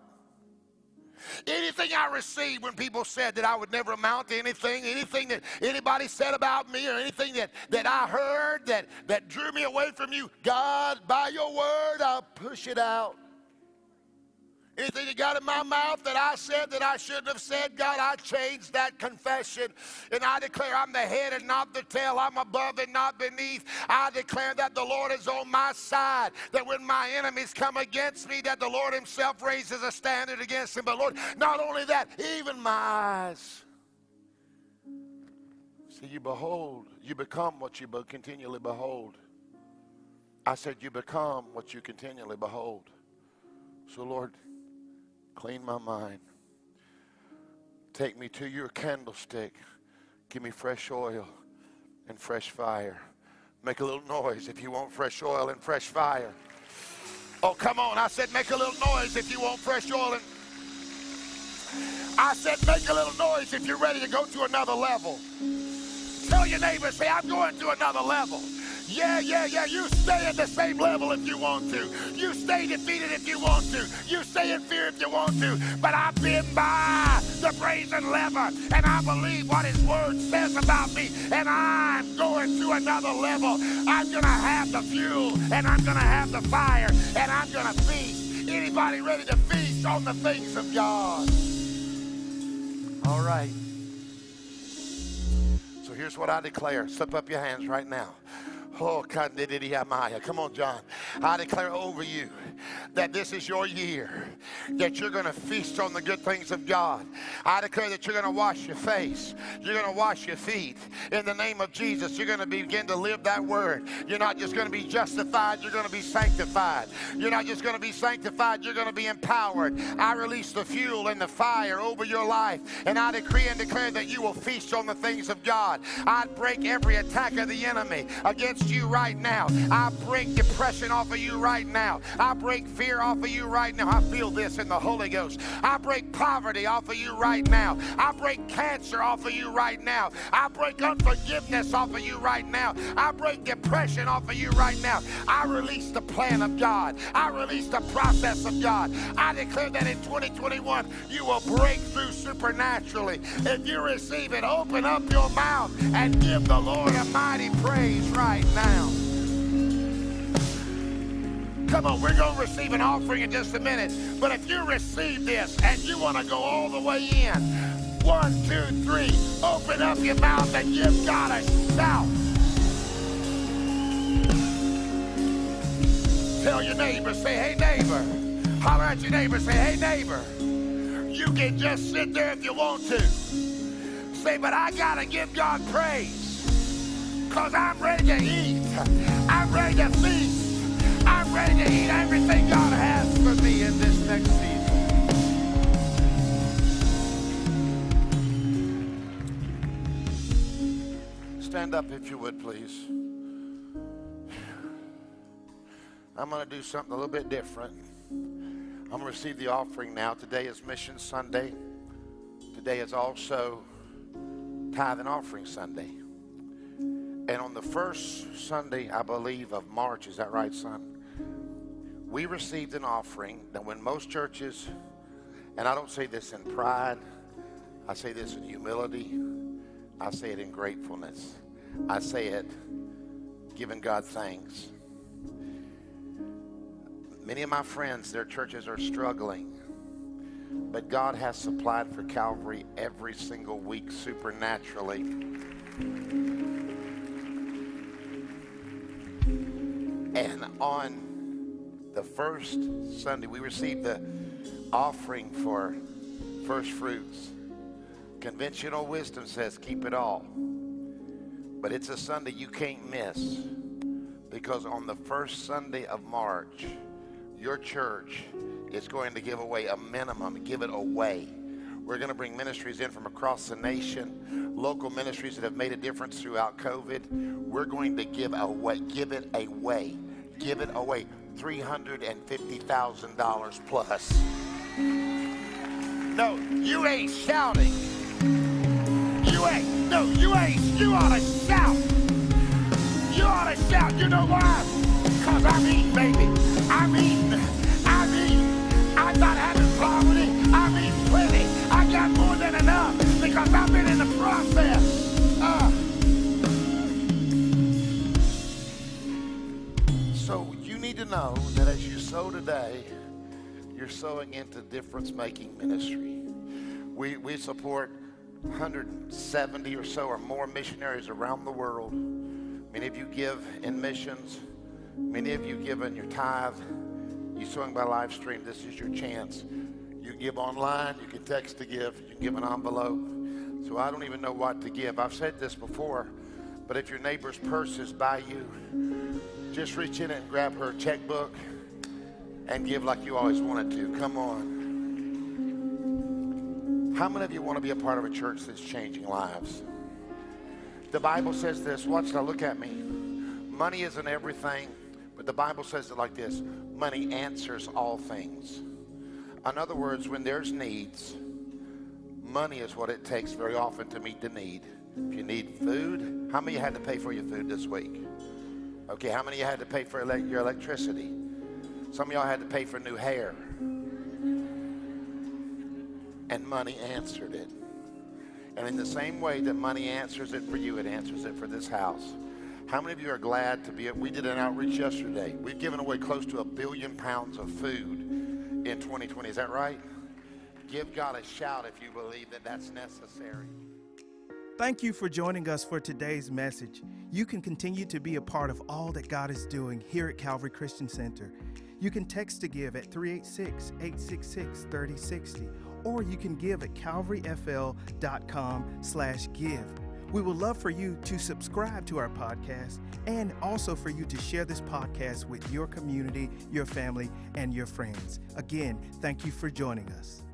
Anything I received when people said that I would never amount to anything, anything that anybody said about me or anything that I heard that drew me away from you, God, by your word, I'll push it out. Anything that got in my mouth that I said that I shouldn't have said, God, I changed that confession. And I declare I'm the head and not the tail. I'm above and not beneath. I declare that the Lord is on my side, that when my enemies come against me, that the Lord himself raises a standard against them. But Lord, not only that, even my eyes. See, you behold, you become what you continually behold. I said you become what you continually behold. So Lord, clean my mind. Take me to your candlestick. Give me fresh oil and fresh fire. Make a little noise if you want fresh oil and fresh fire. Oh, come on. I said make a little noise if you want fresh oil. I said make a little noise if you're ready to go to another level. Tell your neighbor, say, I'm going to another level. Yeah. You stay at the same level if you want to. You stay defeated if you want to. You stay in fear if you want to. But I've been by the brazen lever, and I believe what his word says about me, and I'm going to another level. I'm going to have the fuel, and I'm going to have the fire, and I'm going to feast. Anybody ready to feast on the things of God? All right. So here's what I declare. Slip up your hands right now. Oh, come on, John. I declare over you that this is your year, that you're going to feast on the good things of God. I declare that you're going to wash your face. You're going to wash your feet. In the name of Jesus, you're going to begin to live that word. You're not just going to be justified. You're going to be sanctified. You're not just going to be sanctified. You're going to be empowered. I release the fuel and the fire over your life, and I decree and declare that you will feast on the things of God. I break every attack of the enemy against you right now. I break depression off of you right now. I break fear off of you right now. I feel this in the Holy Ghost. I break poverty off of you right now. I break cancer off of you right now. I break unforgiveness off of you right now. I break depression off of you right now. I release the plan of God. I release the process of God. I declare that in 2021 you will break through supernaturally. If you receive it, open up your mouth and give the Lord a mighty praise right now. Come on, we're going to receive an offering in just a minute. But if you receive this and you want to go all the way in, 1, 2, 3, open up your mouth and give God a shout. Tell your neighbor, say, hey, neighbor. Holler at your neighbor, say, hey, neighbor. You can just sit there if you want to. Say, but I got to give God praise. Because I'm ready to eat. I'm ready to feast. I'm ready to eat everything God has for me in this next season. Stand up if you would, please. I'm going to do something a little bit different. I'm going to receive the offering now. Today is Mission Sunday. Today is also Tithe and Offering Sunday. And on the first Sunday, I believe, of March, is that right, son? We received an offering that when most churches, and I don't say this in pride, I say this in humility, I say it in gratefulness. I say it giving God thanks. Many of my friends, their churches are struggling, but God has supplied for Calvary every single week supernaturally. And on the first Sunday, we received the offering for first fruits. Conventional wisdom says keep it all. But it's a Sunday you can't miss, because on the first Sunday of March, your church is going to give away a minimum, give it away. We're going to bring ministries in from across the nation, local ministries that have made a difference throughout COVID. We're going to give it away, $350,000 plus. No, you ain't shouting. You ought to shout. You know why? Because I'm eating, baby. I'm eating. I'm not having poverty. I'm eating plenty. I got more than enough because I've been in the process. So you need to know that as you sow today, you're sowing into difference-making ministry. We support 170 or so or more missionaries around the world. Many of you give in missions. Many of you give in your tithe. You're sowing by live stream. This is your chance. You can give online, you can text to give, you can give an envelope. So I don't even know what to give. I've said this before, but if your neighbor's purse is by you, just reach in and grab her checkbook and give like you always wanted to. Come on. How many of you want to be a part of a church that's changing lives? The Bible says this. Watch now, look at me. Money isn't everything, but the Bible says it like this. Money answers all things. In other words, when there's needs, money is what it takes very often to meet the need. If you need food, how many of you had to pay for your food this week? Okay, how many of you had to pay for your electricity? Some of y'all had to pay for new hair. And money answered it. And in the same way that money answers it for you, it answers it for this house. How many of you are glad to be, we did an outreach yesterday. We've given away close to 1 billion pounds of food in 2020. Is that right? Give God a shout if you believe that that's necessary. Thank you for joining us for today's message. You can continue to be a part of all that God is doing here at Calvary Christian Center. You can text to give at 386-866-3060, or you can give at calvaryfl.com/give. We would love for you to subscribe to our podcast and also for you to share this podcast with your community, your family, and your friends. Again, thank you for joining us.